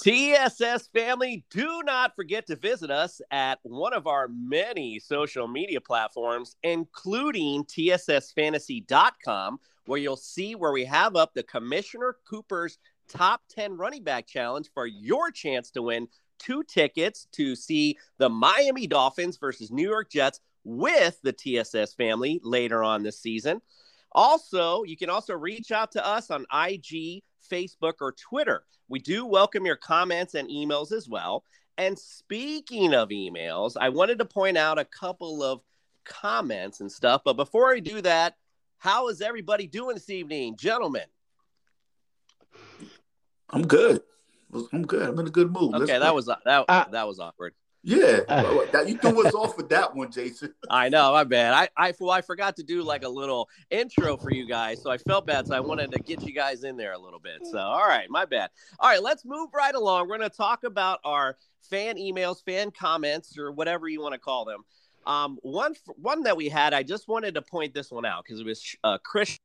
TSS family, do not forget to visit us at one of our many social media platforms, including TSSFantasy.com, where you'll see where we have up the Commissioner Cooper's Top 10 Running Back Challenge for your chance to win 2 tickets to see the Miami Dolphins versus New York Jets with the TSS family later on this season. Also, you can also reach out to us on IG, Facebook, or Twitter. We do welcome your comments and emails as well. And speaking of emails, I wanted to point out a couple of comments and stuff. But before I do that, how is everybody doing this evening, gentlemen? I'm good. I'm in a good mood. Okay, that was awkward. Yeah, you threw us off with that one, Jason. I know, my bad. I forgot to do like a little intro for you guys, so I felt bad, so I wanted to get you guys in there a little bit. So, all right, my bad. All right, let's move right along. We're going to talk about our fan emails, fan comments, or whatever you want to call them. One that we had, I just wanted to point this one out because it was Chris.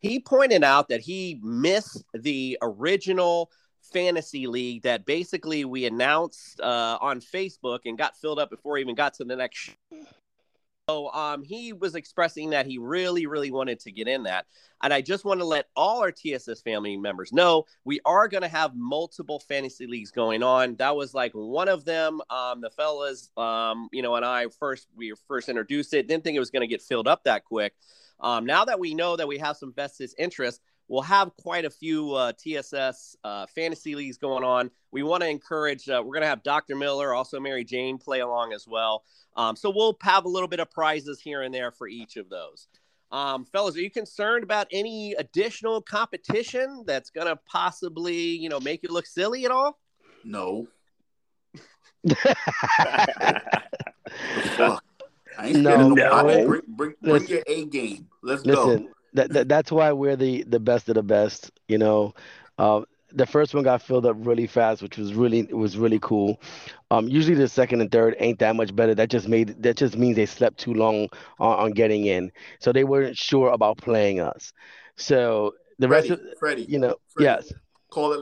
He pointed out that he missed the original fantasy league that basically we announced on Facebook and got filled up before he even got to the next show. So he was expressing that he really, really wanted to get in that. And I just want to let all our TSS family members know we are going to have multiple fantasy leagues going on. That was like one of them. The fellas, and I first introduced it. Didn't think it was going to get filled up that quick. Now that we know that we have some vested interest, we'll have quite a few TSS fantasy leagues going on. We want to encourage, we're going to have Dr. Miller, also Mary Jane, play along as well. So we'll have a little bit of prizes here and there for each of those. Fellas, are you concerned about any additional competition that's going to possibly, make you look silly at all? No. Fuck. I ain't no. Bring your A game. Let's go. That's why we're the best of the best. The first one got filled up really fast, which was really cool. Usually the second and third ain't that much better. That just means they slept too long on getting in, so they weren't sure about playing us. So the Freddie, yes, call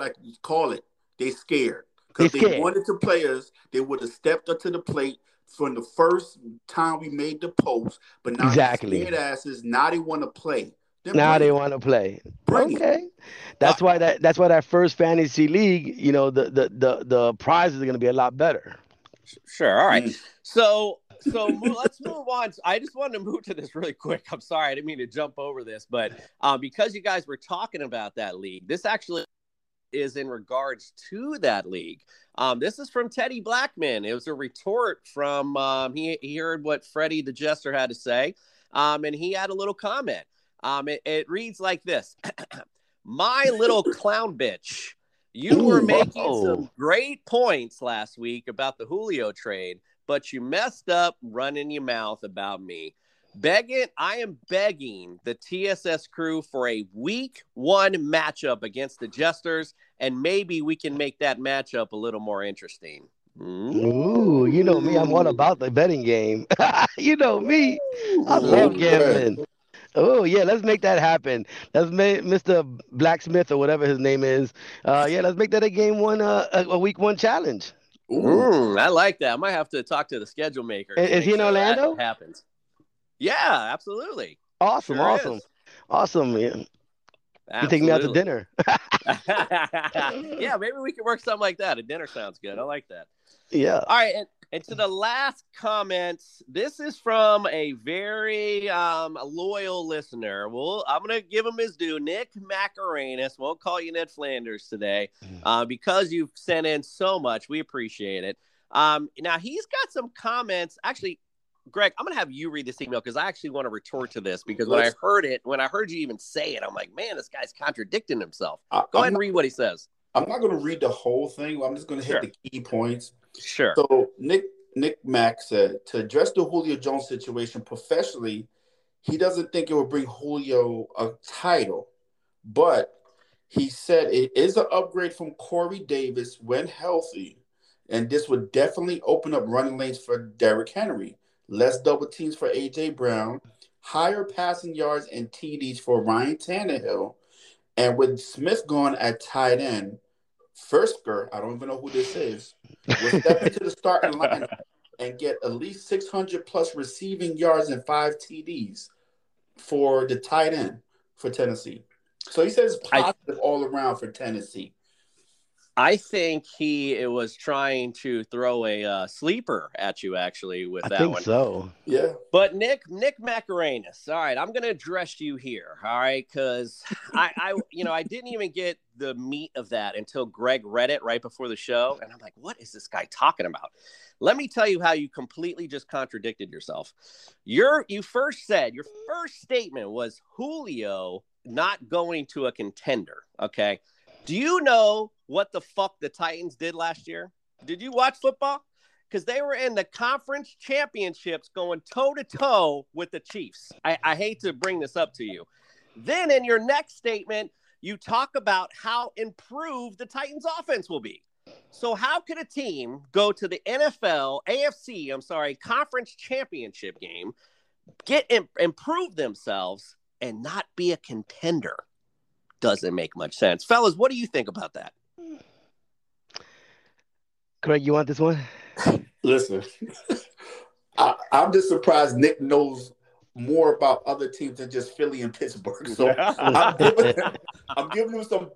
it. They scared because they wanted to play us. They would have stepped up to the plate from the first time we made the post, but now they're scared asses. Now they want to play. Bring okay. That's why that first fantasy league, the prizes are going to be a lot better. Sure. All right. So let's move on. I just wanted to move to this really quick. I'm sorry. I didn't mean to jump over this, but because you guys were talking about that league, this actually is in regards to that league. This is from Teddy Blackman. It was a retort from, he heard what Freddie the Jester had to say. And he had a little comment. It reads like this. My little clown bitch. You were making some great points last week about the Julio trade, but you messed up running your mouth about me. I am begging the TSS crew for a week one matchup against the Jesters, and maybe we can make that matchup a little more interesting. Ooh, you know me. I'm all about the betting game. You know me. I love gambling. Oh, yeah, let's make that happen. Let's make Mr. Blacksmith or whatever his name is. Yeah, let's make that a game one, a week one challenge. Ooh, I like that. I might have to talk to the schedule maker. Is he in Orlando? That happens. Yeah, absolutely. Awesome, sure awesome. Is. Awesome, man. You take me out to dinner. Yeah, maybe we could work something like that. A dinner sounds good. I like that. Yeah. All right. And to the last comments, this is from a very loyal listener. Well, I'm going to give him his due. Nick Macarenas, won't call you Ned Flanders today, because you've sent in so much. We appreciate it. Now, he's got some comments. Actually, Greg, I'm going to have you read this email because I actually want to retort to this because when I heard you even say it, I'm like, man, this guy's contradicting himself. Go ahead and read what he says. I'm not going to read the whole thing. I'm just going to hit the key points. Sure. So Nick Mac said, to address the Julio Jones situation professionally, he doesn't think it will bring Julio a title, but he said it is an upgrade from Corey Davis when healthy, and this would definitely open up running lanes for Derrick Henry, less double teams for A.J. Brown, higher passing yards and TDs for Ryan Tannehill, and with Smith gone at tight end, Fursker, I don't even know who this is, will step into the starting line and get at least 600-plus receiving yards and 5 TDs for the tight end for Tennessee. So he says positive all around for Tennessee. I think he was trying to throw a sleeper at you, actually, with that one. I think so. Yeah. But Nick Macarenas, all right, I'm going to address you here, all right, because I didn't even get the meat of that until Greg read it right before the show, and I'm like, what is this guy talking about? Let me tell you how you completely just contradicted yourself. Your first statement was Julio not going to a contender, okay? Do you know what the fuck the Titans did last year? Did you watch football? Because they were in the conference championships going toe-to-toe with the Chiefs. I hate to bring this up to you. Then in your next statement, you talk about how improved the Titans' offense will be. So how could a team go to the AFC conference championship game, improve themselves, and not be a contender? Doesn't make much sense. Fellas, what do you think about that? Craig, you want this one? Listen, I'm just surprised Nick knows more about other teams than just Philly and Pittsburgh. So I'm giving him some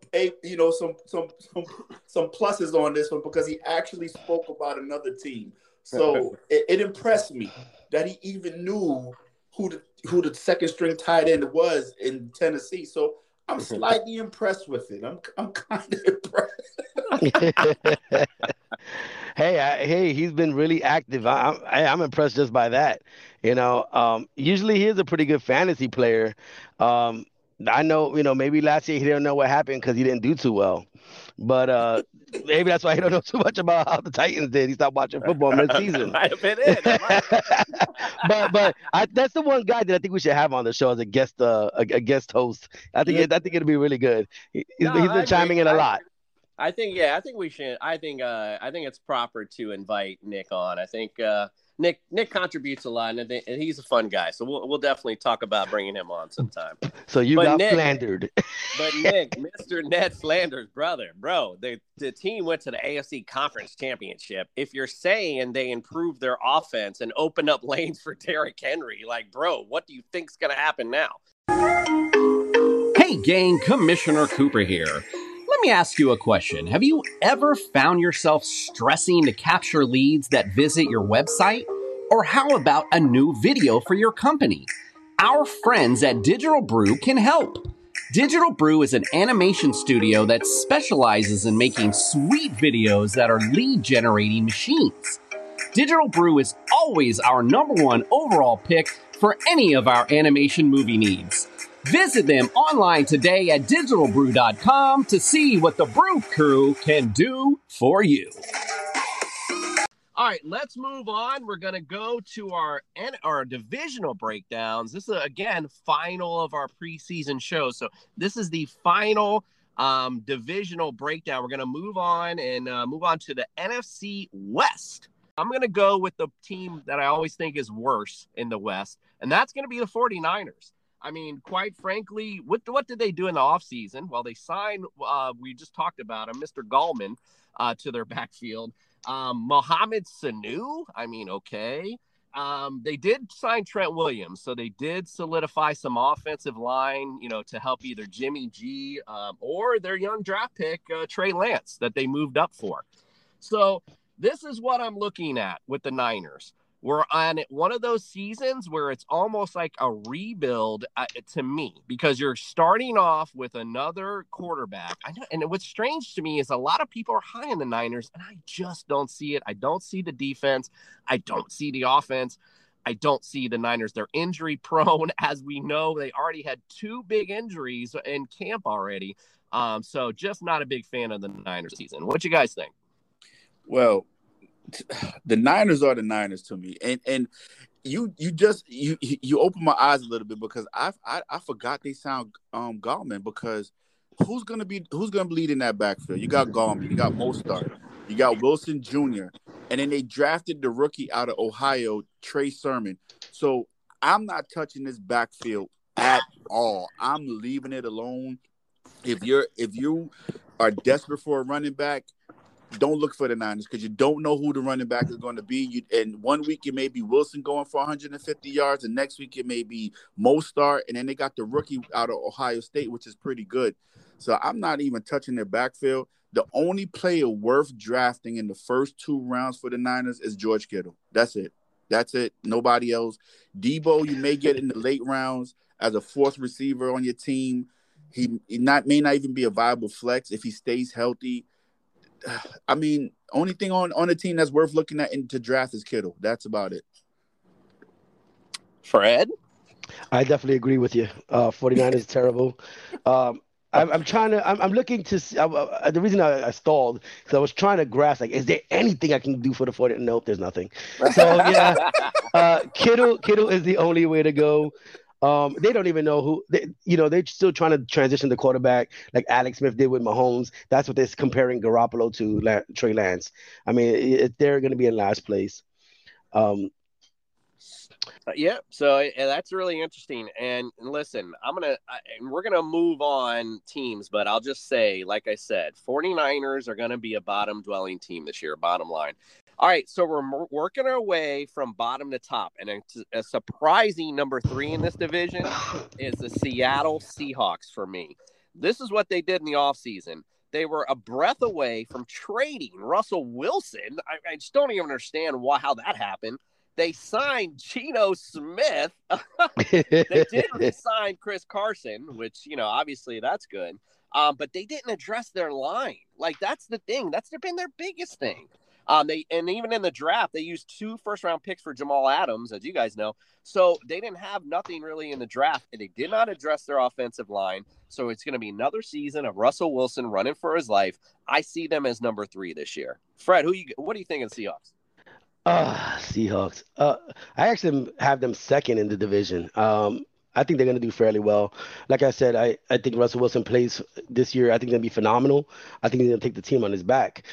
pluses on this one because he actually spoke about another team. So it impressed me that he even knew who the second string tight end was in Tennessee. So I'm slightly impressed with it. I'm kind of impressed. Hey, he's been really active. I'm impressed just by that. You know, usually he is a pretty good fantasy player. I know, maybe last year he didn't know what happened because he didn't do too well. But maybe that's why he don't know too much about how the Titans did. He stopped watching football mid-season. But that's the one guy that I think we should have on the show as a guest host. I think it'll be really good. He's been chiming in a lot. I think it's proper to invite Nick on. I think Nick contributes a lot, and he's a fun guy. So we'll definitely talk about bringing him on sometime. So you got Nick slandered. But Nick, Mr. Ned Flanders, brother, bro, the team went to the AFC Conference Championship. If you're saying they improved their offense and opened up lanes for Derrick Henry, like, bro, what do you think's going to happen now? Hey, gang, Commissioner Cooper here. Let me ask you a question. Have you ever found yourself stressing to capture leads that visit your website? Or how about a new video for your company? Our friends at Digital Brew can help. Digital Brew is an animation studio that specializes in making sweet videos that are lead-generating machines. Digital Brew is always our number 1 overall pick for any of our animation movie needs. Visit them online today at digitalbrew.com to see what the Brew Crew can do for you. All right, let's move on. We're going to go to our divisional breakdowns. This is, again, final of our preseason show. So this is the final divisional breakdown. We're going to move on and move on to the NFC West. I'm going to go with the team that I always think is worse in the West, and that's going to be the 49ers. I mean, quite frankly, what did they do in the offseason? Well, they signed, we just talked about him, Mr. Gallman, to their backfield. Mohamed Sanu, I mean, okay. They did sign Trent Williams, so they did solidify some offensive line, you know, to help either Jimmy G or their young draft pick, Trey Lance, that they moved up for. So this is what I'm looking at with the Niners. We're on one of those seasons where it's almost like a rebuild to me, because you're starting off with another quarterback. I know, and what's strange to me is a lot of people are high in the Niners, and I just don't see it. I don't see the defense. I don't see the offense. I don't see the Niners. They're injury prone. As we know, they already had two big injuries in camp already. So just not a big fan of the Niners season. What you guys think? Well, the Niners are the Niners to me, and you just open my eyes a little bit, because I forgot they signed Gallman, because who's gonna be leading that backfield? You got Gallman, you got Mostar, you got Wilson Jr., and then they drafted the rookie out of Ohio, Trey Sermon. So I'm not touching this backfield at all. I'm leaving it alone. If you are desperate for a running back, don't look for the Niners, because you don't know who the running back is going to be. And one week it may be Wilson going for 150 yards, and next week it may be Mostar, and then they got the rookie out of Ohio State, which is pretty good. So I'm not even touching their backfield. The only player worth drafting in the first two rounds for the Niners is George Kittle. That's it. Nobody else. Debo, you may get in the late rounds as a fourth receiver on your team. He may not even be a viable flex if he stays healthy. I mean, only thing on a team that's worth looking at to draft is Kittle. That's about it. Fred? I definitely agree with you. 49 is terrible. I'm looking to see. The reason I stalled, because I was trying to grasp, like, is there anything I can do for the 49ers? Nope, there's nothing. So, yeah, Kittle is the only way to go. They don't even know who they're still trying to transition the quarterback, like Alex Smith did with Mahomes. That's what they're comparing Garoppolo to, Trey Lance. I mean, they're going to be in last place. So that's really interesting. And listen, we're going to move on teams, but I'll just say, like I said, 49ers are going to be a bottom-dwelling team this year, bottom line. All right, so we're working our way from bottom to top, and a surprising number 3 in this division is the Seattle Seahawks for me. This is what they did in the offseason. They were a breath away from trading Russell Wilson. I just don't even understand how that happened. They signed Geno Smith. They did re-sign Chris Carson, which, obviously that's good. But they didn't address their line. Like, that's the thing. That's been their biggest thing. Even in the draft, they used 2 first-round picks for Jamal Adams, as you guys know. So they didn't have nothing really in the draft, and they did not address their offensive line. So it's going to be another season of Russell Wilson running for his life. I see them as number 3 this year. Fred, what do you think of Seahawks? Seahawks. I actually have them second in the division. I think they're going to do fairly well. Like I said, I think Russell Wilson plays this year. I think they're going to be phenomenal. I think they're going to take the team on his back.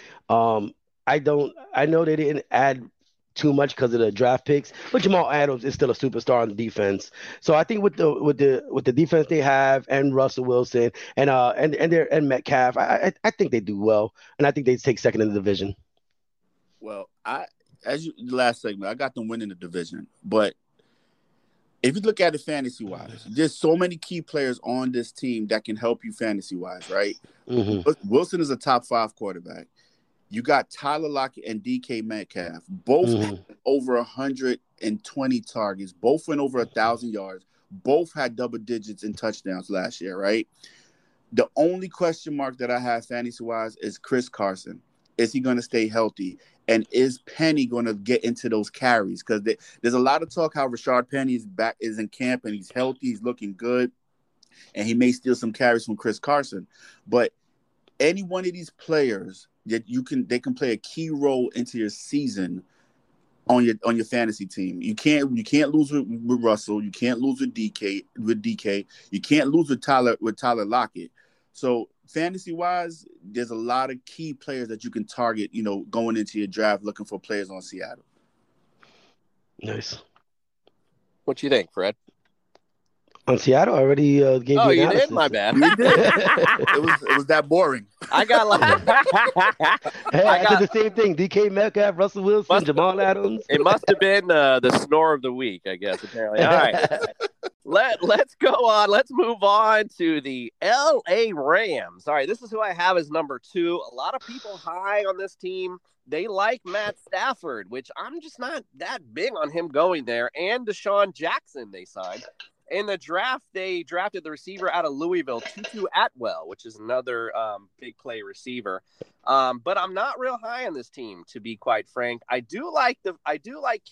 I know they didn't add too much because of the draft picks, but Jamal Adams is still a superstar on defense. So I think with the defense they have, and Russell Wilson and Metcalf, I think they do well, and I think they take second in the division. Well, last segment, I got them winning the division, but if you look at it fantasy-wise, there's so many key players on this team that can help you fantasy-wise, right? Mm-hmm. Wilson is a top 5 quarterback. You got Tyler Lockett and DK Metcalf, both over 120 targets, both went over 1,000 yards, both had double digits in touchdowns last year, right? The only question mark that I have fantasy-wise is Chris Carson. Is he going to stay healthy? And is Penny going to get into those carries? Because there's a lot of talk how Rashard Penny is back, is in camp, and he's healthy, he's looking good. and he may steal some carries from Chris Carson. But any one of these players that you can, they can play a key role into your season on your fantasy team. You can't lose with Russell. You can't lose with DK. You can't lose with Tyler Lockett. So fantasy-wise, there's a lot of key players that you can target, you know, going into your draft, looking for players on Seattle. Nice. What do you think, Fred? On Seattle, I already gave you an analysis. Oh, you did? My bad. You did. It was that boring. I got like... hey, I did the same thing. DK Metcalf, Russell Wilson, Jamal Adams. It must have been the snore of the week, I guess, apparently. All right. Let's go on. Let's move on to the L.A. Rams. All right, this is who I have as number 2. A lot of people high on this team. They like Matt Stafford, which I'm just not that big on him going there. And Deshaun Jackson they signed. In the draft, they drafted the receiver out of Louisville, Tutu Atwell, which is another big play receiver. But I'm not real high on this team, to be quite frank. I do like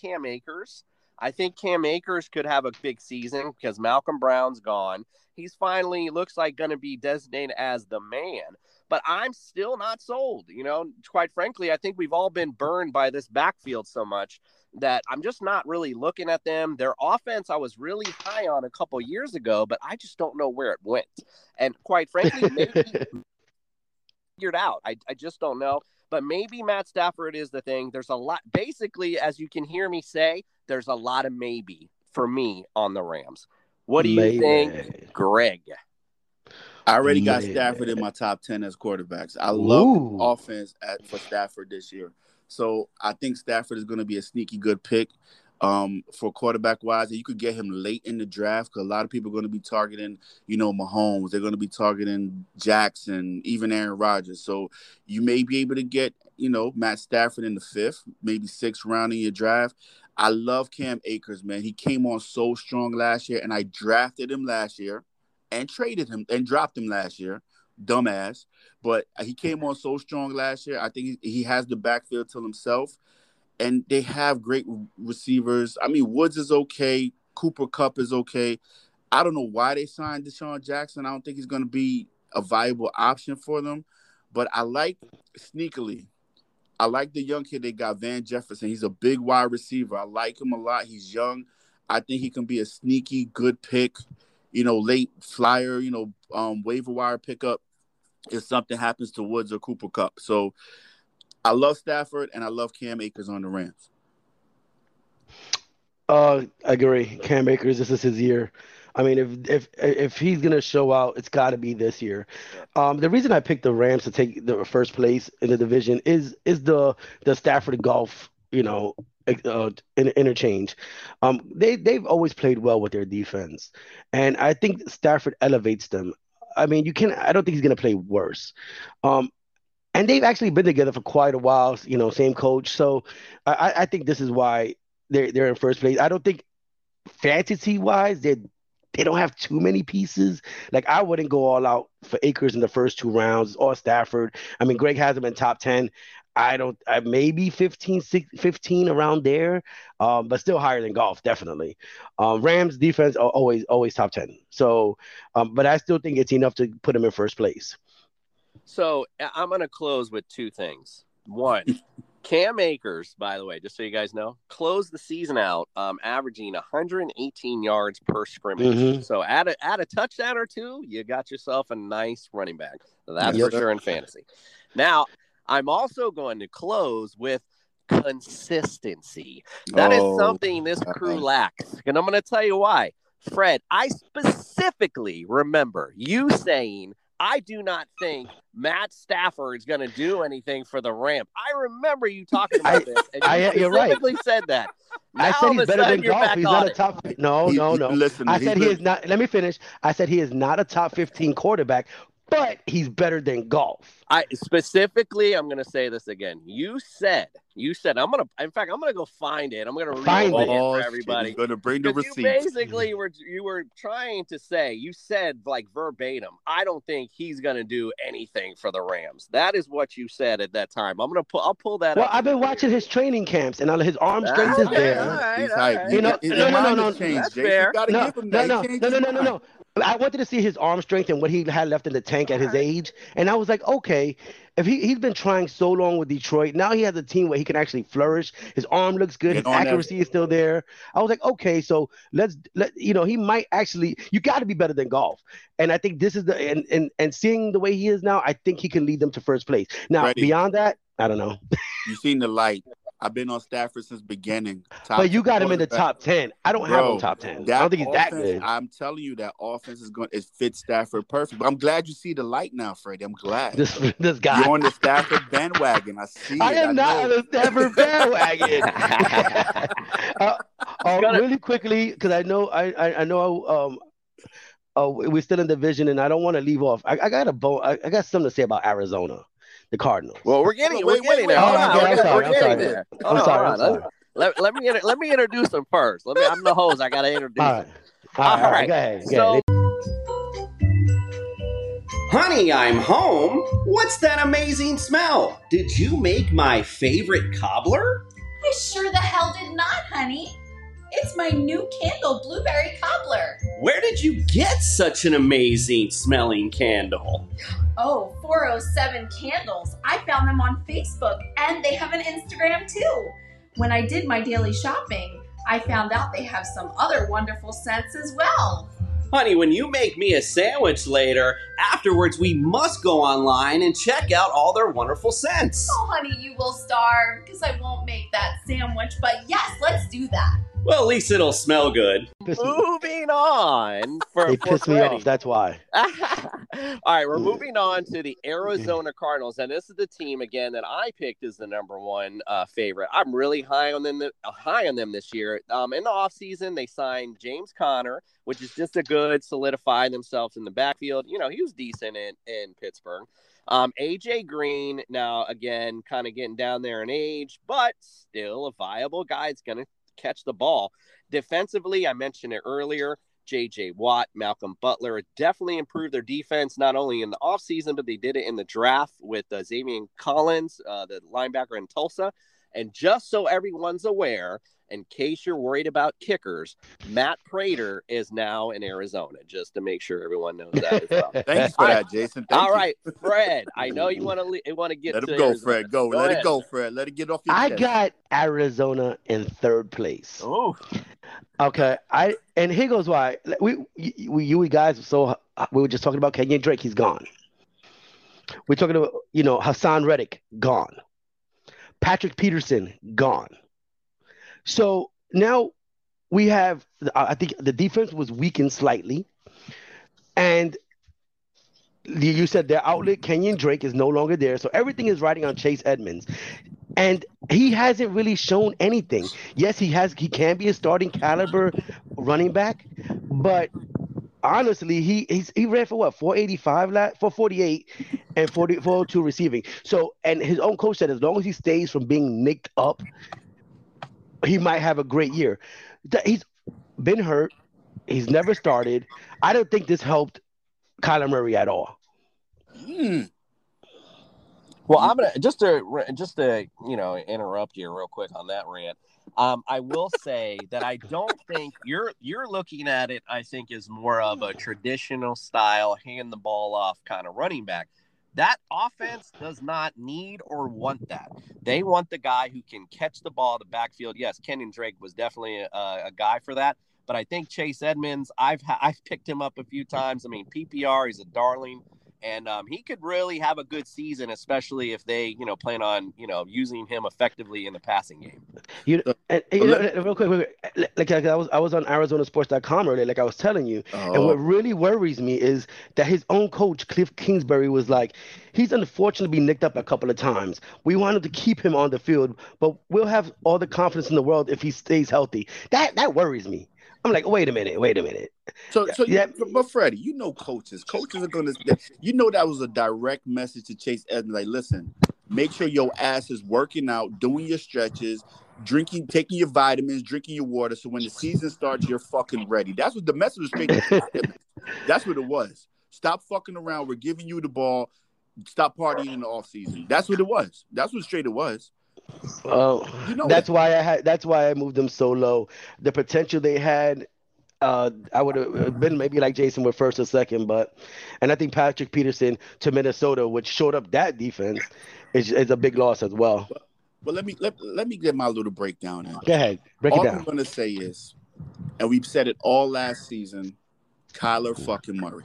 Cam Akers. I think Cam Akers could have a big season because Malcolm Brown's gone. He's finally looks like going to be designated as the man. But I'm still not sold. You know, quite frankly, I think we've all been burned by this backfield so much that I'm just not really looking at them. Their offense I was really high on a couple years ago, but I just don't know where it went. And quite frankly, maybe figured out. I just don't know. But maybe Matt Stafford is the thing. There's a lot. Basically, as you can hear me say, there's a lot of maybe for me on the Rams. What do you think, Greg? I already got Stafford in my top 10 as quarterbacks. I love offense for Stafford this year. So I think Stafford is going to be a sneaky good pick for quarterback-wise. You could get him late in the draft because a lot of people are going to be targeting, you know, Mahomes. They're going to be targeting Jackson, even Aaron Rodgers. So you may be able to get, you know, Matt Stafford in the 5th, maybe 6th round in your draft. I love Cam Akers, man. He came on so strong last year, and I drafted him last year and traded him and dropped him last year. Dumbass, but he came on so strong last year. I think he has the backfield to himself, and they have great receivers. I mean, Woods is okay. Cooper Kupp is okay. I don't know why they signed Deshaun Jackson. I don't think he's going to be a viable option for them, but I like the young kid they got, Van Jefferson. He's a big wide receiver. I like him a lot. He's young. I think he can be a sneaky, good pick. You know, late flyer, you know, waiver wire pickup if something happens to Woods or Cooper Kupp. So I love Stafford and I love Cam Akers on the Rams. I agree. Cam Akers, this is his year. I mean, if he's going to show out, it's got to be this year. The reason I picked the Rams to take the first place in the division is the Stafford golf, you know, interchange. They've always played well with their defense, and I think Stafford elevates them. I mean, I don't think he's gonna play worse. And they've actually been together for quite a while, you know, same coach. So I think this is why they're in first place. I don't think fantasy wise they don't have too many pieces. Like, I wouldn't go all out for Akers in the first 2 rounds or Stafford. I mean, Greg has them in top 10. Maybe 15 around there, but still higher than golf, definitely. Rams defense are always top 10. So, but I still think it's enough to put them in first place. So I'm going to close with 2 things. 1, Cam Akers, by the way, just so you guys know, closed the season out averaging 118 yards per scrimmage. Mm-hmm. So add a touchdown or 2, you got yourself a nice running back. That's for sure in fantasy. Now, I'm also going to close with consistency. That is something this crew lacks. And I'm going to tell you why. Fred, I specifically remember you saying, I do not think Matt Stafford is going to do anything for the Rams. I remember you talking about this. And you're right. Said that. Now, I said he's better than golf. He's not a top. No. Listen, I said he is not. Let me finish. I said he is not a top 15 quarterback. But he's better than golf. I'm going to say this again. You said, I'm going to go find it. I'm going to read it for everybody. I'm going to bring the receipts. You were trying to say, you said like verbatim, I don't think he's going to do anything for the Rams. That is what you said at that time. I'll pull that up. Well, I've been watching his training camps and his arm strength is there. All right. You know, no. That's fair. No, no, no, no, no. I wanted to see his arm strength and what he had left in the tank at his age. And I was like, okay, if he's been trying so long with Detroit, now he has a team where he can actually flourish. His arm looks good. His accuracy is still there. I was like, okay, so let's he might actually, you got to be better than Goff. And I think this is and seeing the way he is now, I think he can lead them to first place. Now, beyond that, I don't know. You've seen the light. I've been on Stafford since beginning. But you got him in the top 10. I don't have him top 10. I don't think he's that good. I'm telling you that offense is going. It fits Stafford perfect. But I'm glad you see the light now, Freddie. I'm glad. This guy. You're on the Stafford bandwagon. I see. I am not on the Stafford bandwagon. Really quickly, because I know. We're still in the division, and I don't want to leave off. I got something to say about Arizona. The Cardinals. Well, we're getting there. I'm sorry. I'm sorry. Let me introduce them first. I'm the host. I gotta introduce them. All right. Go ahead. Honey, I'm home. What's that amazing smell? Did you make my favorite cobbler? I sure the hell did not, honey. It's my new candle, Blueberry Cobbler. Where did you get such an amazing smelling candle? Oh, 407 Candles. I found them on Facebook, and they have an Instagram too. When I did my daily shopping, I found out they have some other wonderful scents as well. Honey, when you make me a sandwich later, afterwards we must go online and check out all their wonderful scents. Oh, honey, you will starve because I won't make that sandwich, but yes, let's do that. Well, at least it'll smell good. Moving on. They pissed me off, that's why. All right, we're moving on to the Arizona Cardinals. And this is the team, again, that I picked as the number one favorite. I'm really high on them this year. In the offseason, they signed James Conner, which is just a good solidify themselves in the backfield. You know, he was decent in Pittsburgh. AJ Green, now, again, kind of getting down there in age, but still a viable guy. It's going to catch the ball. Defensively, I mentioned it earlier, JJ Watt, Malcolm Butler definitely improved their defense, not only in the offseason, but they did it in the draft with Zameon Collins, the linebacker in Tulsa. And just so everyone's aware, in case you're worried about kickers, Matt Prater is now in Arizona, just to make sure everyone knows that as well. Thanks for that, Jason. All right, Fred, I know you want to get Let to him go, Arizona. Fred. Go. Let ahead. It go, Fred. Let it get off your chest. I got Arizona in third place. Oh. Okay. And here goes why. We were just talking about Kenyon Drake. He's gone. We're talking about, Hassan Reddick, gone. Patrick Peterson, gone. So now we have, I think the defense was weakened slightly. And you said their outlet, Kenyon Drake, is no longer there. So everything is riding on Chase Edmonds. And he hasn't really shown anything. Yes, he can be a starting caliber running back. But honestly, he ran for 448 and 402 receiving. So, and his own coach said as long as he stays from being nicked up, he might have a great year. He's been hurt. He's never started. I don't think this helped Kyler Murray at all. Mm. Well, I'm gonna just to interrupt you real quick on that rant. I will say that I don't think you're looking at it. I think is more of a traditional style, hand the ball off kind of running back. That offense does not need or want that. They want the guy who can catch the ball in the backfield. Yes, Kenyon Drake was definitely a guy for that. But I think Chase Edmonds, I've picked him up a few times. I mean, PPR, he's a darling. And he could really have a good season, especially if they, plan on, using him effectively in the passing game. Real quick, like I was on ArizonaSports.com earlier, like I was telling you. Oh. And what really worries me is that his own coach, Cliff Kingsbury, was like, he's unfortunately been nicked up a couple of times. We wanted to keep him on the field, but we'll have all the confidence in the world if he stays healthy. That worries me. I'm like, wait a minute. But Freddie, coaches are going to, that was a direct message to Chase Edmonds. Like, listen, make sure your ass is working out, doing your stretches, drinking, taking your vitamins, drinking your water. So when the season starts, you're fucking ready. That's what the message was straight to That's what it was. Stop fucking around. We're giving you the ball. Stop partying in the offseason. That's what it was. That's what straight it was. That's why I moved them so low. The potential they had, I would have been maybe like Jason with first or second, and I think Patrick Peterson to Minnesota, which showed up that defense, is a big loss as well. But let me get my little breakdown in. Go ahead, break it down. All I'm gonna say is, and we've said it all last season, Kyler fucking Murray.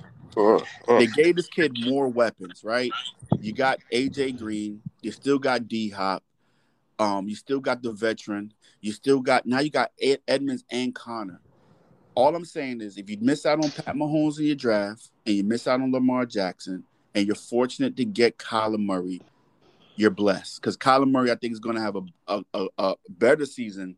They gave this kid more weapons, right? You got AJ Green, you still got D Hop, you still got the veteran, you got Edmonds and Conner. All I'm saying is, if you miss out on Pat Mahomes in your draft and you miss out on Lamar Jackson and you're fortunate to get Kyler Murray, you're blessed. Because Kyler Murray, I think, is going to have a better season.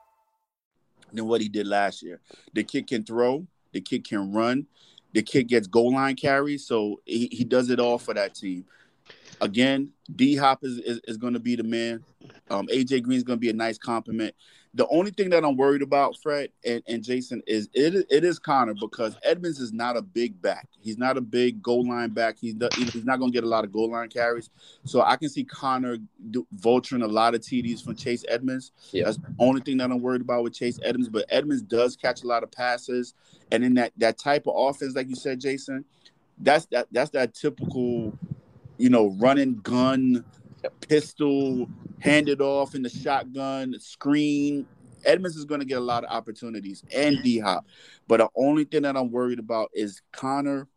Than what he did last year. The kid can throw, the kid can run, the kid gets goal line carries, so he does it all for that team. Again, D-Hop is going to be the man. A.J. Green is going to be a nice compliment. The only thing that I'm worried about, Fred and Jason, is it is Conner, because Edmonds is not a big back. He's not a big goal line back. He's not going to get a lot of goal line carries. So I can see Conner vulturing a lot of TDs from Chase Edmonds. Yeah. That's the only thing that I'm worried about with Chase Edmonds. But Edmonds does catch a lot of passes. And in that type of offense, like you said, Jason, that's that typical, running gun, pistol, handed off in the shotgun, screen. Edmonds is going to get a lot of opportunities, and D-Hop. But the only thing that I'm worried about is Conner,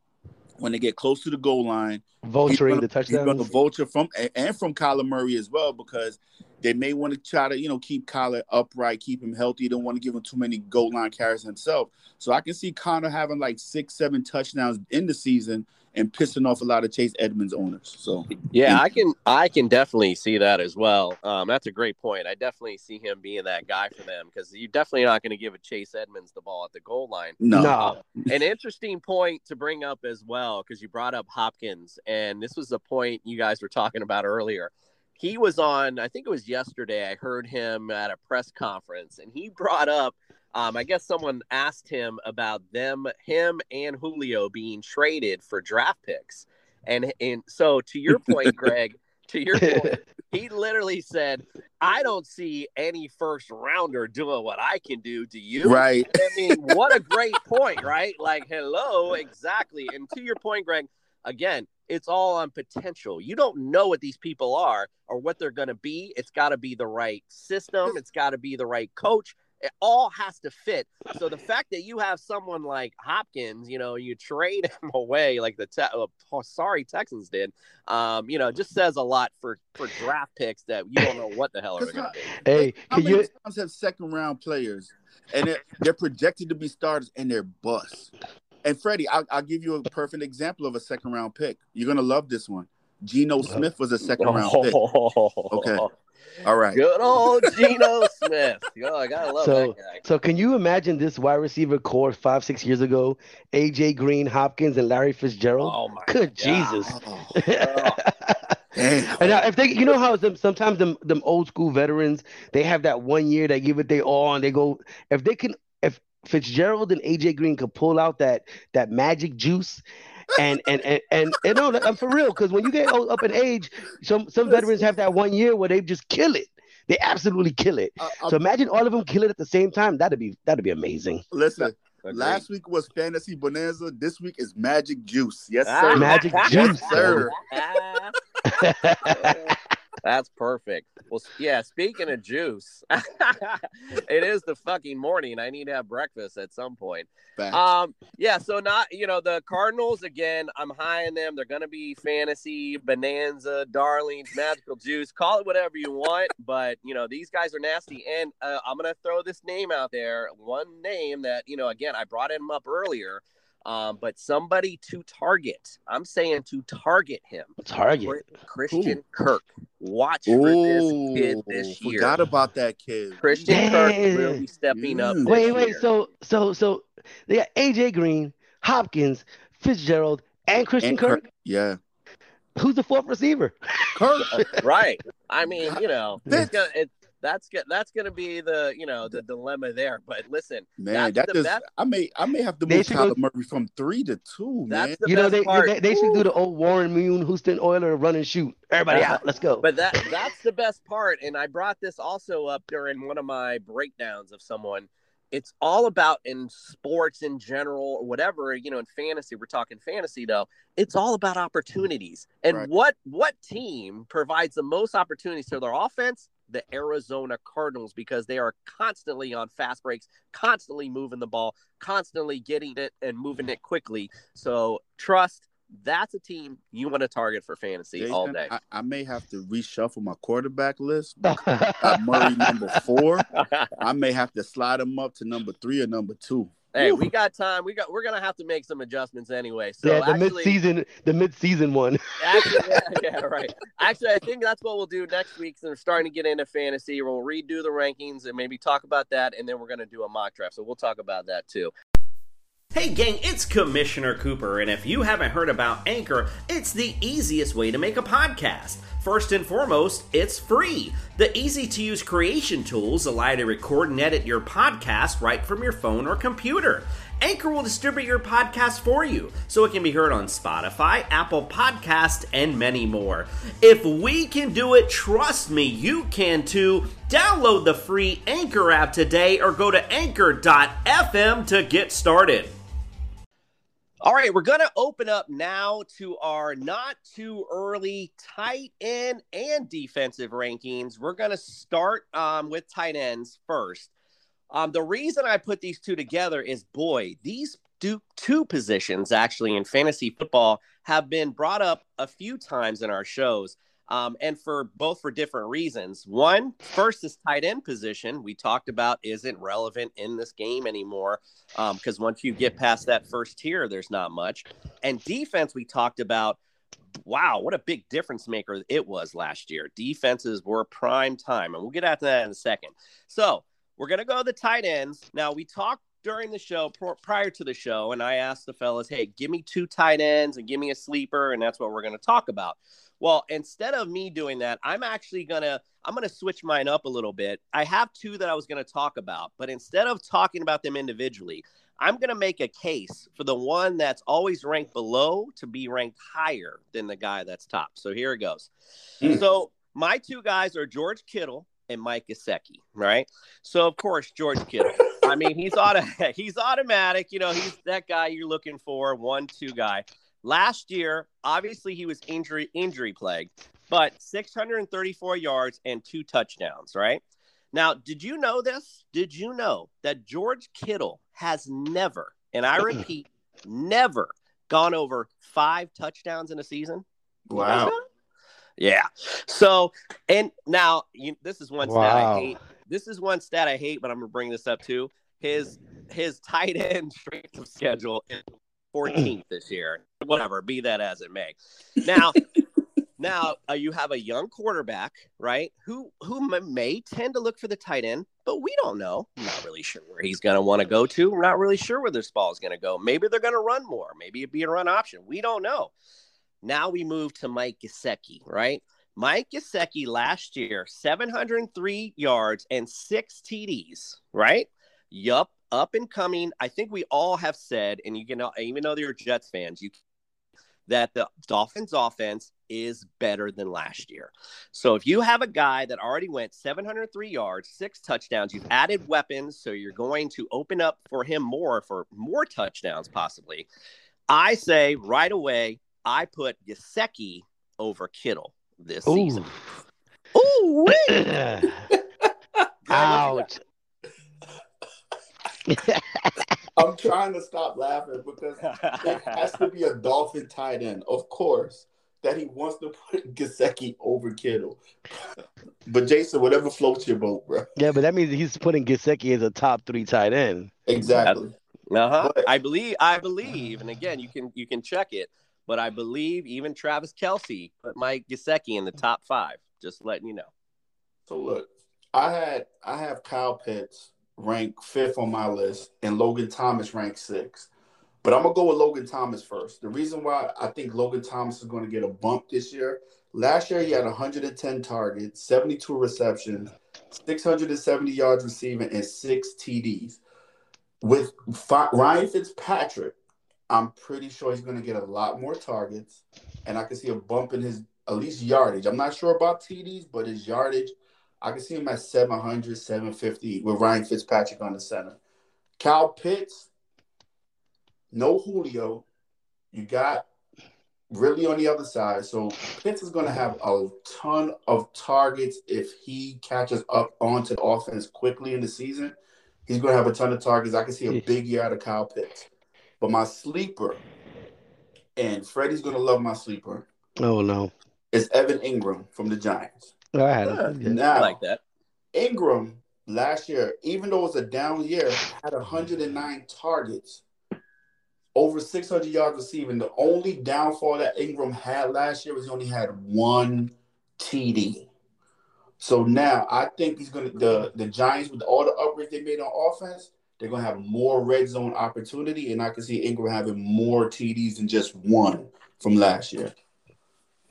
when they get close to the goal line. Vulturing the touchdowns. He's going to vulture from Kyler Murray as well, because they may want to try to, keep Kyler upright, keep him healthy. Don't want to give him too many goal line carries himself. So I can see Conner having like 6-7 touchdowns in the season and pissing off a lot of Chase Edmonds owners. So yeah, I can definitely see that as well. That's a great point. I definitely see him being that guy for them, because you're definitely not going to give a Chase Edmonds the ball at the goal line. No. An interesting point to bring up as well, because you brought up Hopkins, and this was the point you guys were talking about earlier. He was on, I think it was yesterday, I heard him at a press conference, and he brought up, I guess someone asked him about him and Julio being traded for draft picks. And so to your point, Greg, he literally said, I don't see any first rounder doing what I can do. Do you? Right. I mean, what a great point, right? Like, hello, exactly. And to your point, Greg, again, it's all on potential. You don't know what these people are or what they're going to be. It's got to be the right system. It's got to be the right coach. It all has to fit. So the fact that you have someone like Hopkins, you trade him away like the Texans did, just says a lot for draft picks that you don't know what the hell are going to be. Hey, how many times have second-round players, and they're projected to be starters, and they're busts? And, Freddie, I'll give you a perfect example of a second-round pick. You're going to love this one. Geno Smith was a second-round pick. Okay. All right. Good old Geno Smith. Oh, I gotta love that guy. So can you imagine this wide receiver core 5-6 years ago? AJ Green, Hopkins, and Larry Fitzgerald. Oh my God. Jesus. Oh. And now, if they, how sometimes them old school veterans, they have that one year they give it their all, and they go. If Fitzgerald and AJ Green could pull out that magic juice. And no, I'm for real, because when you get up in age, some veterans have that one year where they just kill it. They absolutely kill it. So imagine all of them kill it at the same time. That'd be amazing. Listen, last week was Fantasy Bonanza. This week is Magic Juice. Yes, sir. Magic Juice, sir. That's perfect. Well, yeah, speaking of juice, it is the fucking morning. I need to have breakfast at some point. Facts. Yeah, so not, you know, the Cardinals, again, I'm high on them. They're going to be fantasy, bonanza, darlings, magical juice. Call it whatever you want, but, you know, these guys are nasty. And I'm going to throw this name out there, one name that, you know, again, I brought him up earlier. But somebody to target. I'm saying to target him. Target Christian Kirk. Watch for this kid this year. Forgot about that kid. Christian Kirk will be stepping up. Wait. So they got AJ Green, Hopkins, Fitzgerald, and Christian Kirk. Yeah. Who's the fourth receiver? Kirk. Right. I mean, you know, that's gonna be the, you know, the dilemma there. But listen, man, I may have to move Kyler Murray from 3 to 2. Man, you know they should do the old Warren Moon Houston Oilers run and shoot. Everybody out, let's go. But that's the best part, and I brought this also up during one of my breakdowns of someone. It's all about in sports in general or whatever, you know, in fantasy, we're talking fantasy though. It's all about opportunities. And what team provides the most opportunities to their offense? The Arizona Cardinals, because they are constantly on fast breaks, constantly moving the ball, constantly getting it and moving it quickly. So trust, that's a team you want to target for fantasy all day. I may have to reshuffle my quarterback list. Murray number 4. I may have to slide him up to number 3 or number 2. Hey, we got time. We're gonna have to make some adjustments anyway. So yeah, the mid-season one. Actually, yeah, right. Actually, I think that's what we'll do next week. So we're starting to get into fantasy. We'll redo the rankings and maybe talk about that, and then we're gonna do a mock draft. So we'll talk about that too. Hey gang, it's Commissioner Cooper, and if you haven't heard about Anchor, it's the easiest way to make a podcast. First and foremost, it's free. The easy-to-use creation tools allow you to record and edit your podcast right from your phone or computer. Anchor will distribute your podcast for you, so it can be heard on Spotify, Apple Podcasts, and many more. If we can do it, trust me, you can too. Download the free Anchor app today or go to anchor.fm to get started. All right, we're going to open up now to our not too early tight end and defensive rankings. We're going to start with tight ends first. The reason I put these two together is, boy, these two positions actually in fantasy football have been brought up a few times in our shows, and for both for different reasons. One, first, this tight end position we talked about isn't relevant in this game anymore because once you get past that first tier, there's not much. And defense we talked about, wow, what a big difference maker it was last year. Defenses were prime time, and we'll get after that in a second. So we're going to go to the tight ends. Now, we talked during the show, prior to the show, and I asked the fellas, hey, give me two tight ends and give me a sleeper, and that's what we're going to talk about. Well, instead of me doing that, I'm going to switch mine up a little bit. I have two that I was going to talk about, but instead of talking about them individually, I'm going to make a case for the one that's always ranked below to be ranked higher than the guy that's top. So here it goes. So my two guys are George Kittle and Mike Gesicki, right? So of course, George Kittle. I mean, he's automatic. You know, he's that guy you're looking for, 1-2 guy. Last year, obviously, he was injury plagued, but 634 yards and 2 touchdowns, right? Now, did you know this? Did you know that George Kittle has never, and I repeat, never gone over 5 touchdowns in a season? Wow. Yeah. So, and now this is one stat I hate. This is one stat I hate, but I'm going to bring this up too. His tight end strength of schedule is 14th this year. Whatever, be that as it may. Now, you have a young quarterback, right? Who may tend to look for the tight end, but we don't know. I'm not really sure where he's going to want to go to. We're not really sure where this ball is going to go. Maybe they're going to run more. Maybe it'd be a run option. We don't know. Now we move to Mike Gesicki, right? Mike Gesicki last year, 703 yards and 6 TDs, right? Yup, up and coming. I think we all have said, and you can, even though you're Jets fans, that the Dolphins offense is better than last year. So if you have a guy that already went 703 yards, 6 touchdowns, you've added weapons, so you're going to open up for him more, for more touchdowns possibly. I say right away, I put Gesicki over Kittle this season. Ooh-wee. Ouch. I'm trying to stop laughing because there has to be a Dolphin tight end, of course, that he wants to put Gesicki over Kittle. But Jason, whatever floats your boat, bro. Yeah, but that means he's putting Gesicki as a top three tight end. Exactly. Uh-huh. But, I believe, and again, you can check it, but I believe even Travis Kelce put Mike Gesicki in the top five. Just letting you know. So look, I have Kyle Pitts ranked 5th on my list, and Logan Thomas ranked 6th. But I'm going to go with Logan Thomas first. The reason why I think Logan Thomas is going to get a bump this year, last year he had 110 targets, 72 receptions, 670 yards receiving, and 6 TDs. With Ryan Fitzpatrick, I'm pretty sure he's going to get a lot more targets, and I can see a bump in his at least yardage. I'm not sure about TDs, but his yardage, I can see him at 700, 750 with Ryan Fitzpatrick on the center. Kyle Pitts, no Julio. You got Ridley on the other side. So Pitts is going to have a ton of targets if he catches up onto the offense quickly in the season. He's going to have a ton of targets. I can see a big year out of Kyle Pitts. But my sleeper, and Freddie's going to love my sleeper. Oh, no. It's Evan Ingram from the Giants. All right. Now, I like that. Ingram last year, even though it was a down year, had 109 targets, over 600 yards receiving. The only downfall that Ingram had last year was he only had one TD. So now I think he's going to the Giants, with all the upgrades they made on offense, they're going to have more red zone opportunity, and I can see Ingram having more TDs than just one from last year.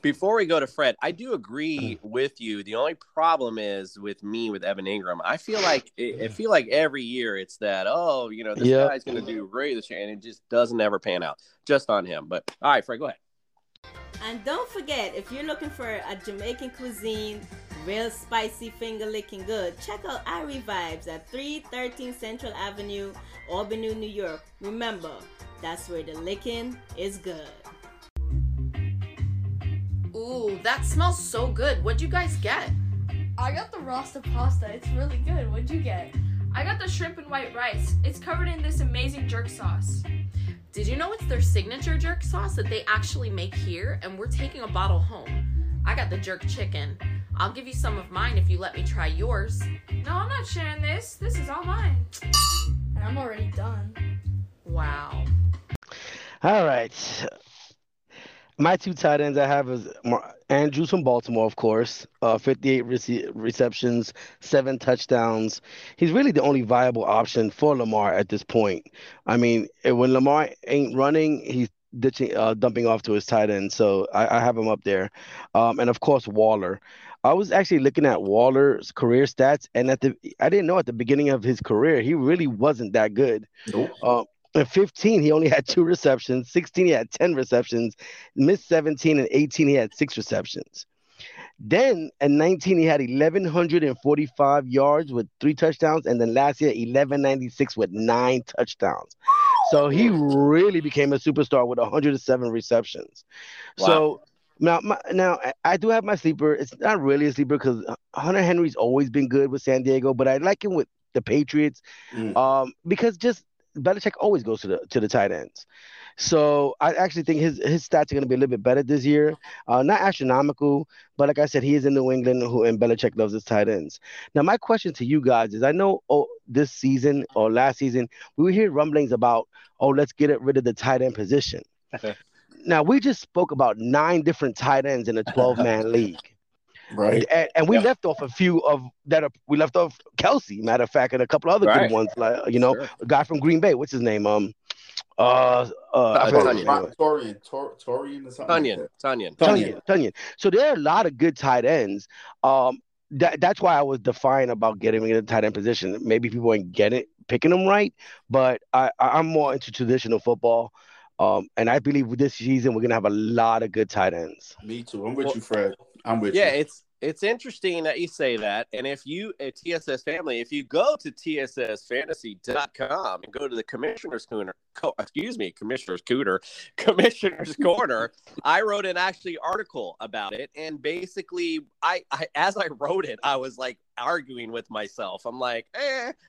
Before we go to Fred, I do agree with you. The only problem is with Evan Ingram. I feel like every year it's that, this guy's going to do great this year, and it just doesn't ever pan out. Just on him. But all right, Fred, go ahead. And don't forget, if you're looking for a Jamaican cuisine, real spicy, finger-licking good, check out Irie Vibes at 313 Central Avenue, Albany, New York. Remember, that's where the licking is good. Ooh, that smells so good. What'd you guys get? I got the Rasta pasta. It's really good. What'd you get? I got the shrimp and white rice. It's covered in this amazing jerk sauce. Did you know it's their signature jerk sauce that they actually make here, and we're taking a bottle home? I got the jerk chicken. I'll give you some of mine if you let me try yours. No, I'm not sharing this. This is all mine. And I'm already done. Wow. All right. My two tight ends I have is Andrews from Baltimore, of course, 58 receptions, 7 touchdowns. He's really the only viable option for Lamar at this point. I mean, when Lamar ain't running, he's dumping off to his tight end, so I have him up there. And, of course, Waller. I was actually looking at Waller's career stats, and I didn't know at the beginning of his career he really wasn't that good. Nope. At 15, he only had 2 receptions. 16, he had 10 receptions. Missed 17 and 18, he had 6 receptions. Then at 19, he had 1,145 yards with 3 touchdowns. And then last year, 1,196 with 9 touchdowns. So he really became a superstar with 107 receptions. Wow. So now I do have my sleeper. It's not really a sleeper because Hunter Henry's always been good with San Diego, but I like him with the Patriots because just Belichick always goes to the tight ends. So I actually think his stats are going to be a little bit better this year. Not astronomical, but like I said, he is in New England, and Belichick loves his tight ends. Now, my question to you guys is, I know this season or last season, we would hear rumblings about, let's get rid of the tight end position. Now, we just spoke about 9 different tight ends in a 12-man league. Right, and we left off a few of that. We left off Kelce, matter of fact, and a couple other good ones, like a guy from Green Bay. What's his name? Tonyan. So there are a lot of good tight ends. That's why I was defiant about getting in the tight end position. Maybe people ain't get it, picking them right, but I'm more into traditional football. And I believe with this season we're gonna have a lot of good tight ends. Me too. I'm with you, Fred. I'm with you. Yeah, it's interesting that you say that. And if you at TSS Family, if you go to TSSFantasy.com and go to the Commissioner's Corner, Commissioner's Corner. I wrote an article about it, and basically, I as I wrote it, I was like arguing with myself. I'm like,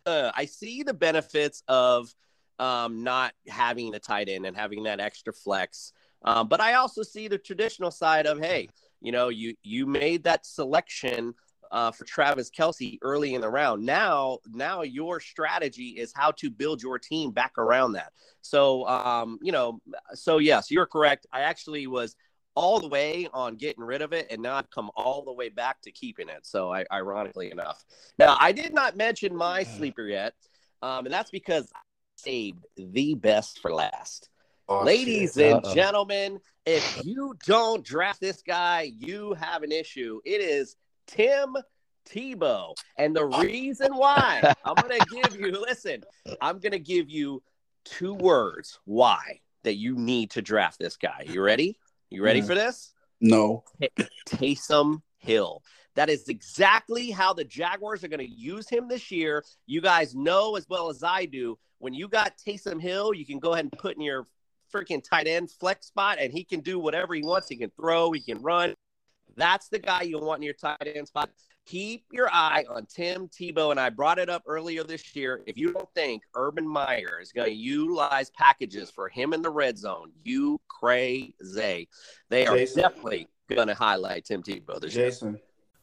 I see the benefits of not having a tight end and having that extra flex, but I also see the traditional side of, hey, you know, you made that selection for Travis Kelce early in the round. Now your strategy is how to build your team back around that. So, you know, so yes, you're correct. I actually was all the way on getting rid of it, and now I've come all the way back to keeping it. So ironically enough, now I did not mention my sleeper yet. And that's because I saved the best for last. Oh, ladies and gentlemen, if you don't draft this guy, you have an issue. It is Tim Tebow. And the reason why, I'm going to give you two words why that you need to draft this guy. You ready? You ready for this? No. Taysom Hill. That is exactly how the Jaguars are going to use him this year. You guys know as well as I do, when you got Taysom Hill, you can go ahead and put in your freaking tight end flex spot, and he can do whatever he wants. He can throw, he can run. That's the guy you want in your tight end spot. Keep your eye on Tim Tebow, and I brought it up earlier this year. If you don't think Urban Meyer is going to utilize packages for him in the red zone, you crazy. They are definitely going to highlight Tim Tebow this year.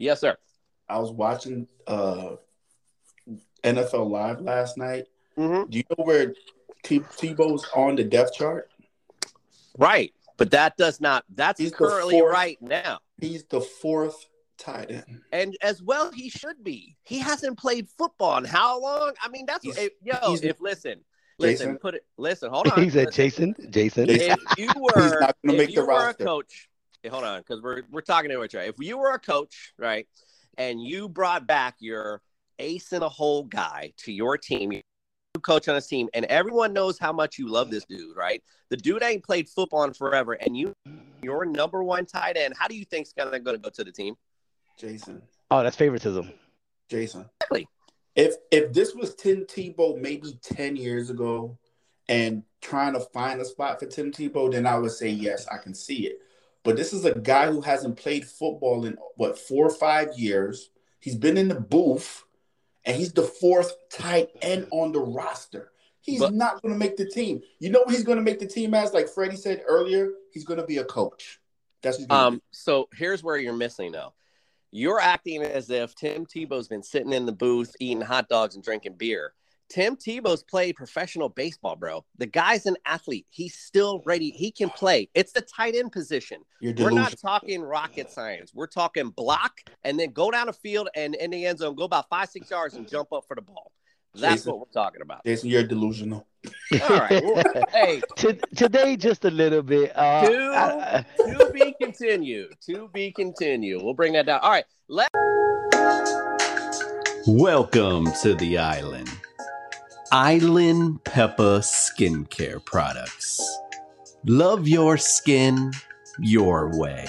Yes, sir. I was watching NFL Live last night. Mm-hmm. Do you know where Tebow's on the depth chart? Right, but that does not – he's currently right now. He's the fourth tight end. And as well he should be. He hasn't played football in how long? I mean, that's hold on. He said Jason. If you were, a coach – hold on, because we're talking to each other. If you were a coach, right, and you brought back your ace in a hole guy to your team, you coach on his team, and everyone knows how much you love this dude, right? The dude ain't played football in forever, and your #1 tight end, how do you think's gonna go to the team? Jason. Oh, that's favoritism. Jason. Exactly. If this was Tim Tebow maybe 10 years ago and trying to find a spot for Tim Tebow, then I would say yes, I can see it. But this is a guy who hasn't played football in, 4 or 5 years. He's been in the booth, and he's the fourth tight end on the roster. He's not going to make the team. You know what he's going to make the team as? Like Freddie said earlier, he's going to be a coach. That's what so here's where you're missing, though. You're acting as if Tim Tebow's been sitting in the booth eating hot dogs and drinking beer. Tim Tebow's played professional baseball, bro. The guy's an athlete. He's still ready. He can play. It's the tight end position. We're not talking rocket science. We're talking block and then go down the field and in the end zone, go about 5-6 yards and jump up for the ball. That's what we're talking about. Jason, you're delusional. All right. Hey, today just a little bit. To be continued. To be continued. We'll bring that down. All right. Welcome to the island. Island Peppa Skincare Products. Love your skin your way.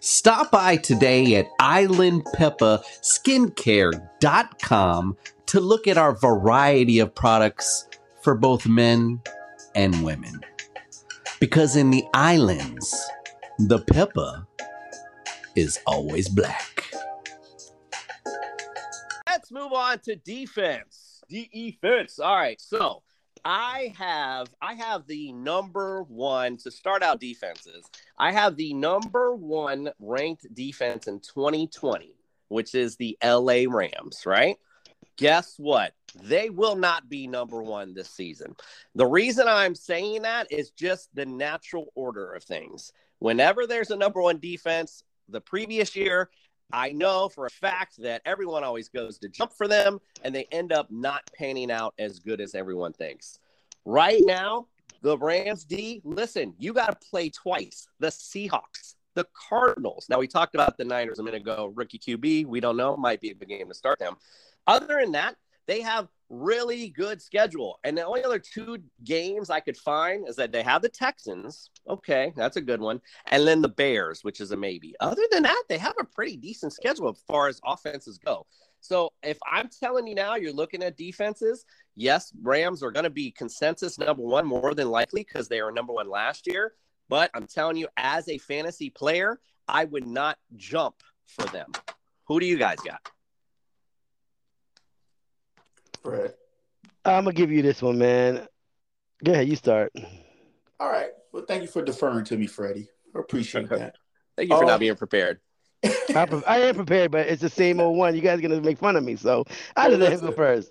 Stop by today at islandpeppaskincare.com to look at our variety of products for both men and women. Because in the islands, the Peppa is always black. Let's move on to defense. All right, so I have the number one to start out defenses. I have the number one ranked defense in 2020, which is the L.A. Rams, right? Guess what? They will not be number one this season. The reason I'm saying that is just the natural order of things. Whenever there's a number one defense the previous year, I know for a fact that everyone always goes to jump for them, and they end up not panning out as good as everyone thinks. Right now, the Rams D, listen, you got to play twice. The Seahawks, the Cardinals. Now, we talked about the Niners a minute ago. Rookie QB, we don't know. Might be a good game to start them. Other than that, they have really good schedule. And the only other two games I could find is that they have the Texans. Okay, that's a good one. And then the Bears, which is a maybe. Other than that, they have a pretty decent schedule as far as offenses go. So if I'm telling you now, you're looking at defenses, yes, Rams are going to be consensus number one more than likely because they were number one last year. But I'm telling you, as a fantasy player, I would not jump for them. Who do you guys got? Right. I'm going to give you this one, man. Go ahead, you start. All right. Well, thank you for deferring to me, Freddie. I appreciate that. Thank you for not being prepared. I am prepared, but it's the same old one. You guys are going to make fun of me, so I just let him go first.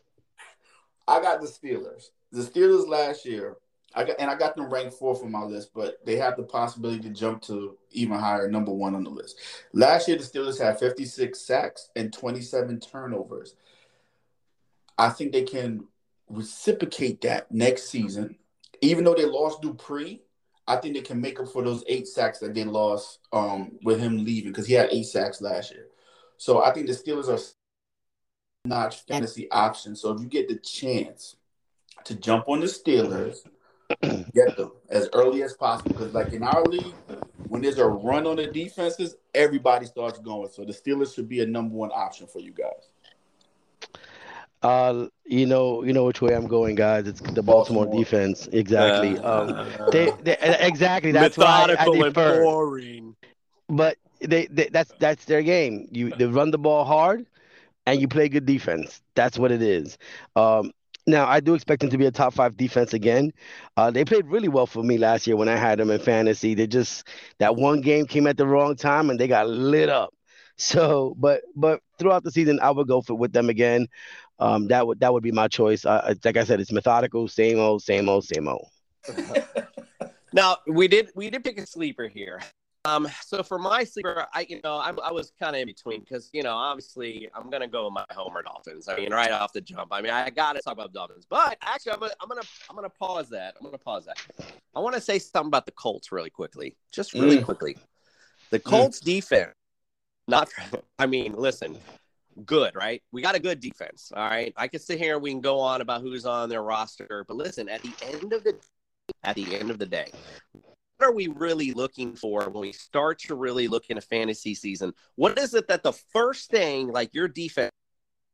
I got the Steelers. The Steelers last year, I got them ranked fourth on my list, but they have the possibility to jump to even higher, number one on the list. Last year, the Steelers had 56 sacks and 27 turnovers. I think they can reciprocate that next season. Even though they lost Dupree, I think they can make up for those 8 sacks that they lost with him leaving because he had 8 sacks last year. So I think the Steelers are not fantasy options. So if you get the chance to jump on the Steelers, get them as early as possible. Because like in our league, when there's a run on the defenses, everybody starts going. So the Steelers should be a number one option for you guys. You know which way I'm going, guys. It's the Baltimore. Defense, exactly. Exactly. That's why I defer. Boring. But that's their game. They run the ball hard, and you play good defense. That's what it is. Now I do expect them to be a top 5 defense again. They played really well for me last year when I had them in fantasy. They just that one game came at the wrong time, and they got lit up. So, but throughout the season, I would go with them again. That would be my choice. Like I said, it's methodical, same old, same old, same old. Now we did pick a sleeper here. So for my sleeper, I was kind of in between because obviously I'm gonna go with my Homer Dolphins. Right off the jump. I gotta talk about Dolphins, but actually I'm gonna pause that. I want to say something about the Colts really quickly, just really quickly. The Colts defense. Listen, good, right? We got a good defense, all right? I can sit here and we can go on about who's on their roster, but listen, at the end of the day, what are we really looking for when we start to really look in a fantasy season? What is it that the first thing, like your defense,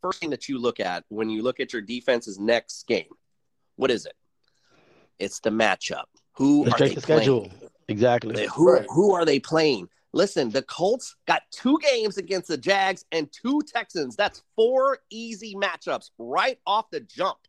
first thing that you look at when you look at your defense's next game? What is it? It's the matchup. Who are they playing? Exactly. Who are they playing? Listen, the Colts got 2 games against the Jags and 2 Texans. That's 4 easy matchups right off the jump.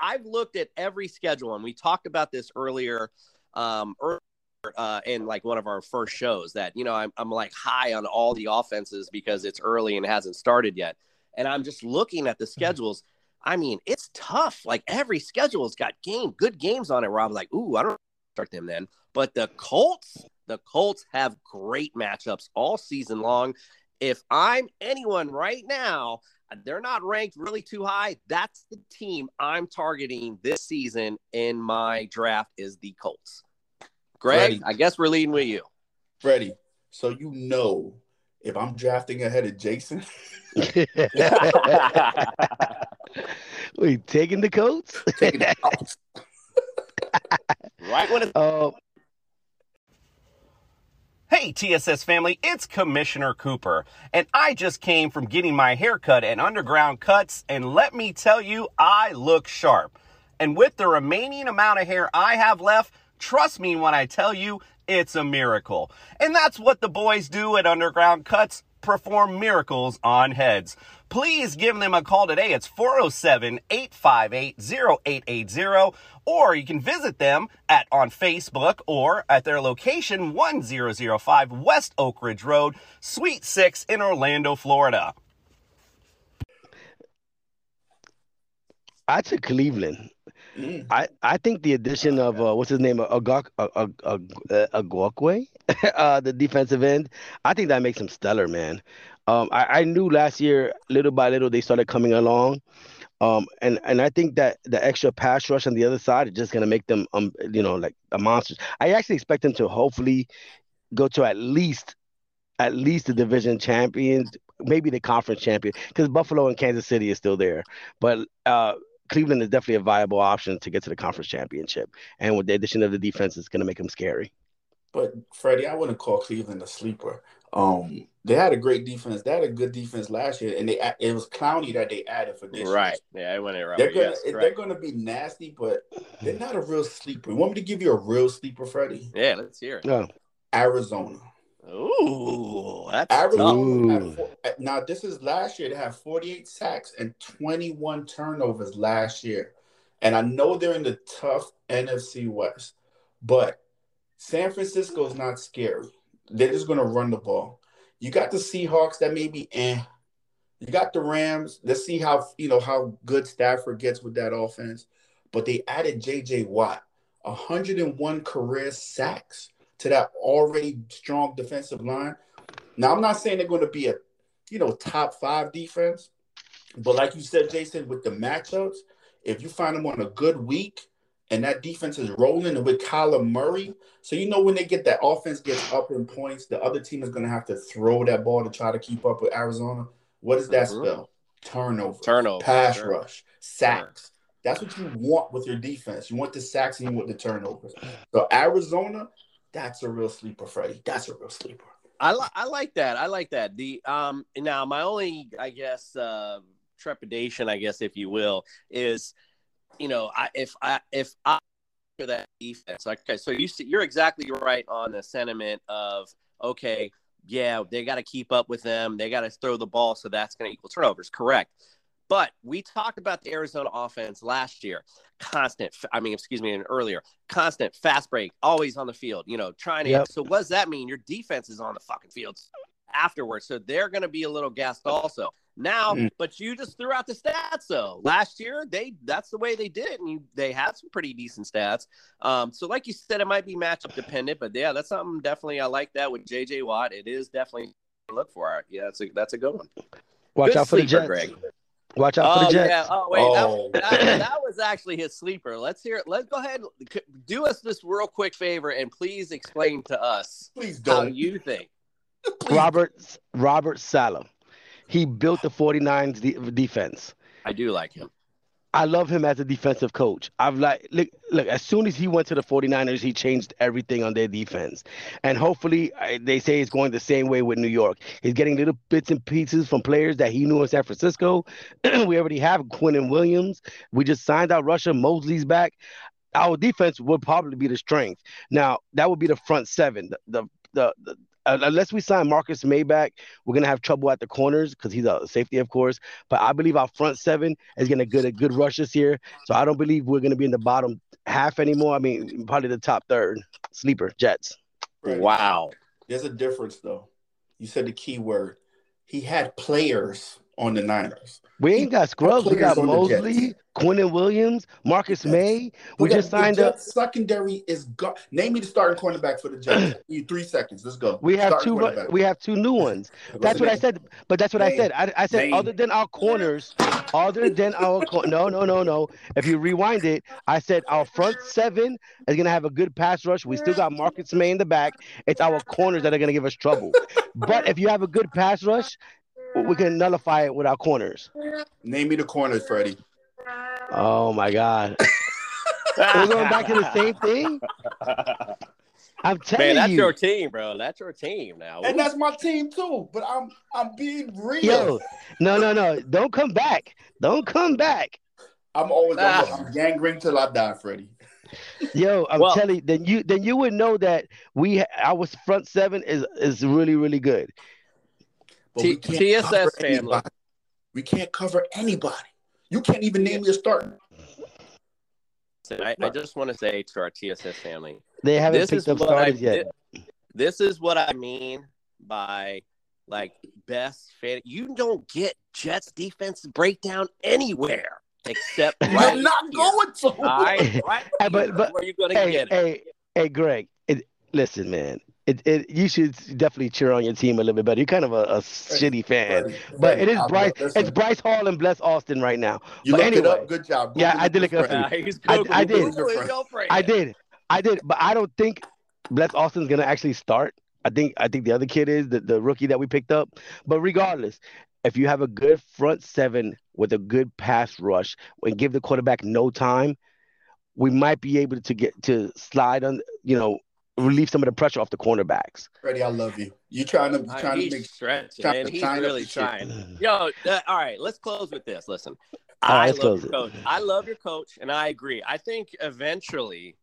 I've looked at every schedule, and we talked about this earlier in like one of our first shows that, I'm like high on all the offenses because it's early and it hasn't started yet. And I'm just looking at the schedules. It's tough. Like every schedule's got good games on it where I'm like, ooh, I don't start them then. But the Colts... The Colts have great matchups all season long. If I'm anyone right now, they're not ranked really too high. That's the team I'm targeting this season in my draft is the Colts. Greg, Freddie, I guess we're leading with you. Freddie, so if I'm drafting ahead of Jason. We taking the Colts? Taking the Colts. Right when it's Hey, TSS family, it's Commissioner Cooper, and I just came from getting my haircut at Underground Cuts, and let me tell you, I look sharp. And with the remaining amount of hair I have left, trust me when I tell you, it's a miracle. And that's what the boys do at Underground Cuts. perform miracles on heads. Please give them a call today. It's 407-858-0880, or you can visit them on Facebook or at their location, 1005 West Oak Ridge Road, Suite 6 in Orlando, Florida. I took Cleveland. Mm. I think the addition of, what's his name, Agwakwe, the defensive end, I think that makes him stellar, man. I knew last year, little by little, they started coming along. And I think that the extra pass rush on the other side is just going to make them, like a monster. I actually expect them to hopefully go to at least the division champions, maybe the conference champion, because Buffalo and Kansas City is still there. But Cleveland is definitely a viable option to get to the conference championship. And with the addition of the defense, it's going to make them scary. But, Freddie, I wouldn't call Cleveland a sleeper. They had a great defense. They had a good defense last year, and it was Clowney that they added for this. Right. Yeah, I went around. They're going to be nasty, but they're not a real sleeper. You want me to give you a real sleeper, Freddie? Yeah, let's hear it. Yeah. Arizona. Ooh, that's Arizona. Now, this is last year. They had 48 sacks and 21 turnovers last year. And I know they're in the tough NFC West, but San Francisco is not scary. They're just going to run the ball. You got the Seahawks that may be You got the Rams. Let's see how good Stafford gets with that offense. But they added JJ Watt, 101 career sacks to that already strong defensive line. Now, I'm not saying they're going to be a, top five defense, but like you said, Jason, with the matchups, if you find them on a good week and that defense is rolling with Kyler Murray, so when they get that offense gets up in points, the other team is going to have to throw that ball to try to keep up with Arizona. What does that spell? Turnover. Pass rush. Sacks. That's what you want with your defense. You want the sacks and you want the turnovers. So Arizona, that's a real sleeper, Freddie. That's a real sleeper. I like that. I like that. Now, my only, trepidation, if you will, is, if I for that defense. Okay, so you're exactly right on the sentiment of, okay, yeah, they got to keep up with them. They got to throw the ball, so that's going to equal turnovers. Correct. But we talked about the Arizona offense last year. Constant fast break, always on the field, trying to. Yep. So what does that mean? Your defense is on the fucking field afterwards. So they're going to be a little gassed also. Now, but you just threw out the stats, though. Last year, that's the way they did it, and they had some pretty decent stats. So like you said, it might be matchup dependent, but, yeah, that's something definitely I like that with J.J. Watt. It is definitely a look for it. Yeah, that's a good one. Watch out for the Jets. Greg. Watch out for the Jets. Yeah. Oh, wait. Oh. That was actually his sleeper. Let's hear it. Let's go ahead. Do us this real quick favor and please explain to us how you think. Robert Saleh. He built the 49ers defense. I do like him. I love him as a defensive coach. Look, as soon as he went to the 49ers, he changed everything on their defense. And hopefully, they say it's going the same way with New York. He's getting little bits and pieces from players that he knew in San Francisco. We already have Quinnen Williams. We just signed out Russia. Mosley's back. Our defense would probably be the strength. Now, that would be the front seven. Unless we sign Marcus Maybach, we're going to have trouble at the corners because he's a safety, of course. But I believe our front seven is going to get a good rush this year. So I don't believe we're going to be in the bottom half anymore. I mean, probably the top third. Sleeper, Jets. Right. Wow. There's a difference, though. You said the key word. He had players on the Niners. We ain't got scrubs. We got Mosley, Quinnen Williams, Marcus May. We just signed up. Secondary is gone. Name me the starting cornerback for the Jets. 3 seconds. Let's go. We have two new ones. That's what I said. But that's what I said. I said other than our corners, no. If you rewind it, I said our front seven is gonna have a good pass rush. We still got Marcus May in the back. It's our corners that are gonna give us trouble. But if you have a good pass rush, we can nullify it with our corners. Name me the corners, Freddie. Oh, my God. We're going back to the same thing? I'm telling you. Man, that's your team, bro. That's your team now. And that's my team, too. But I'm being real. Yo, no. Don't come back. I'm always I'm gangrene till I die, Freddie. Yo, I'm telling you, then you would know that our front seven is really, really good. TSS family. We can't cover anybody. You can't even name me a starter. So I just want to say to our TSS family, they haven't picked up starters yet. This is what I mean by like best fan. You don't get Jets defense breakdown anywhere except right. You're not going to. Right but where you gonna get it? Hey, Greg. Listen, man. You should definitely cheer on your team a little bit better. You're kind of a shitty fan, but it is Bryce. It's Bryce Hall and Bless Austin right now. You but looked anyway, it up. Good job. Google I did look it up. I did. But I don't think Bless Austin's gonna actually start. I think the other kid is the rookie that we picked up. But regardless, if you have a good front seven with a good pass rush and give the quarterback no time, we might be able to get to slide on. You know. Relieve some of the pressure off the cornerbacks. Freddie, I love you. You're trying to make stretch, and he's really trying. Yo, all right, let's close with this. Listen, I love your coach, and I agree. I think eventually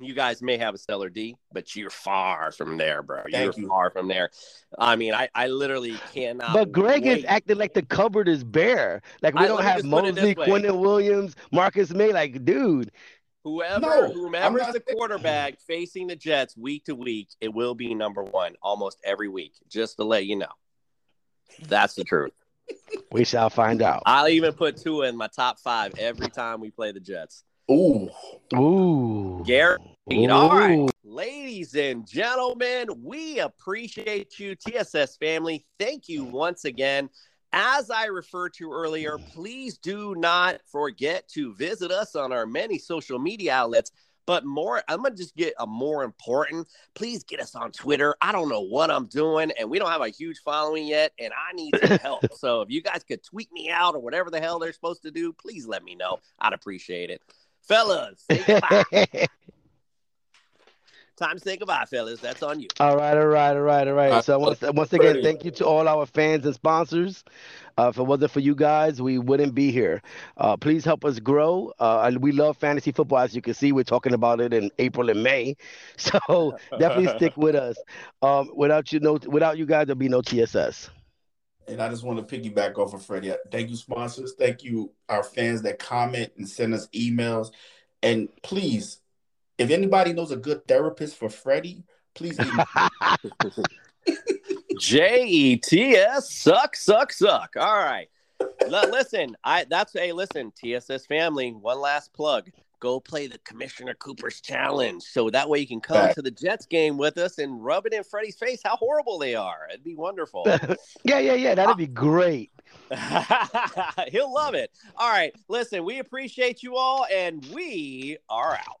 you guys may have a stellar D, but you're far from there, bro. You're far from there. I mean, I literally cannot. But Greg is acting like the cupboard is bare. Like we don't have Mosley, Quentin Williams, Marcus May. Like, dude. Whoever's the quarterback facing the Jets week to week, it will be number one almost every week, just to let you know. That's the truth. We shall find out. I'll even put Tua in my top five every time we play the Jets. Ooh. Garrett. Ooh. All right. Ladies and gentlemen, we appreciate you, TSS family. Thank you once again. As I referred to earlier, please do not forget to visit us on our many social media outlets. But more, I'm going to just get a more important, please get us on Twitter. I don't know what I'm doing, and we don't have a huge following yet, and I need some help. So if you guys could tweet me out or whatever the hell they're supposed to do, please let me know. I'd appreciate it. Fellas, say goodbye. Time to say goodbye, fellas. That's on you. All right. So once again, thank you to all our fans and sponsors. If it wasn't for you guys, we wouldn't be here. Please help us grow. We love fantasy football. As you can see, we're talking about it in April and May. So definitely stick with us. Without you guys, there'll be no TSS. And I just want to piggyback off of Freddie. Thank you, sponsors. Thank you, our fans that comment and send us emails. And please, if anybody knows a good therapist for Freddie, please email me. Jets suck. All right. Listen, TSS family, one last plug. Go play the Commissioner Cooper's challenge. So that way you can come to the Jets game with us and rub it in Freddie's face how horrible they are. It'd be wonderful. Yeah. That'd be great. He'll love it. All right. Listen, we appreciate you all, and we are out.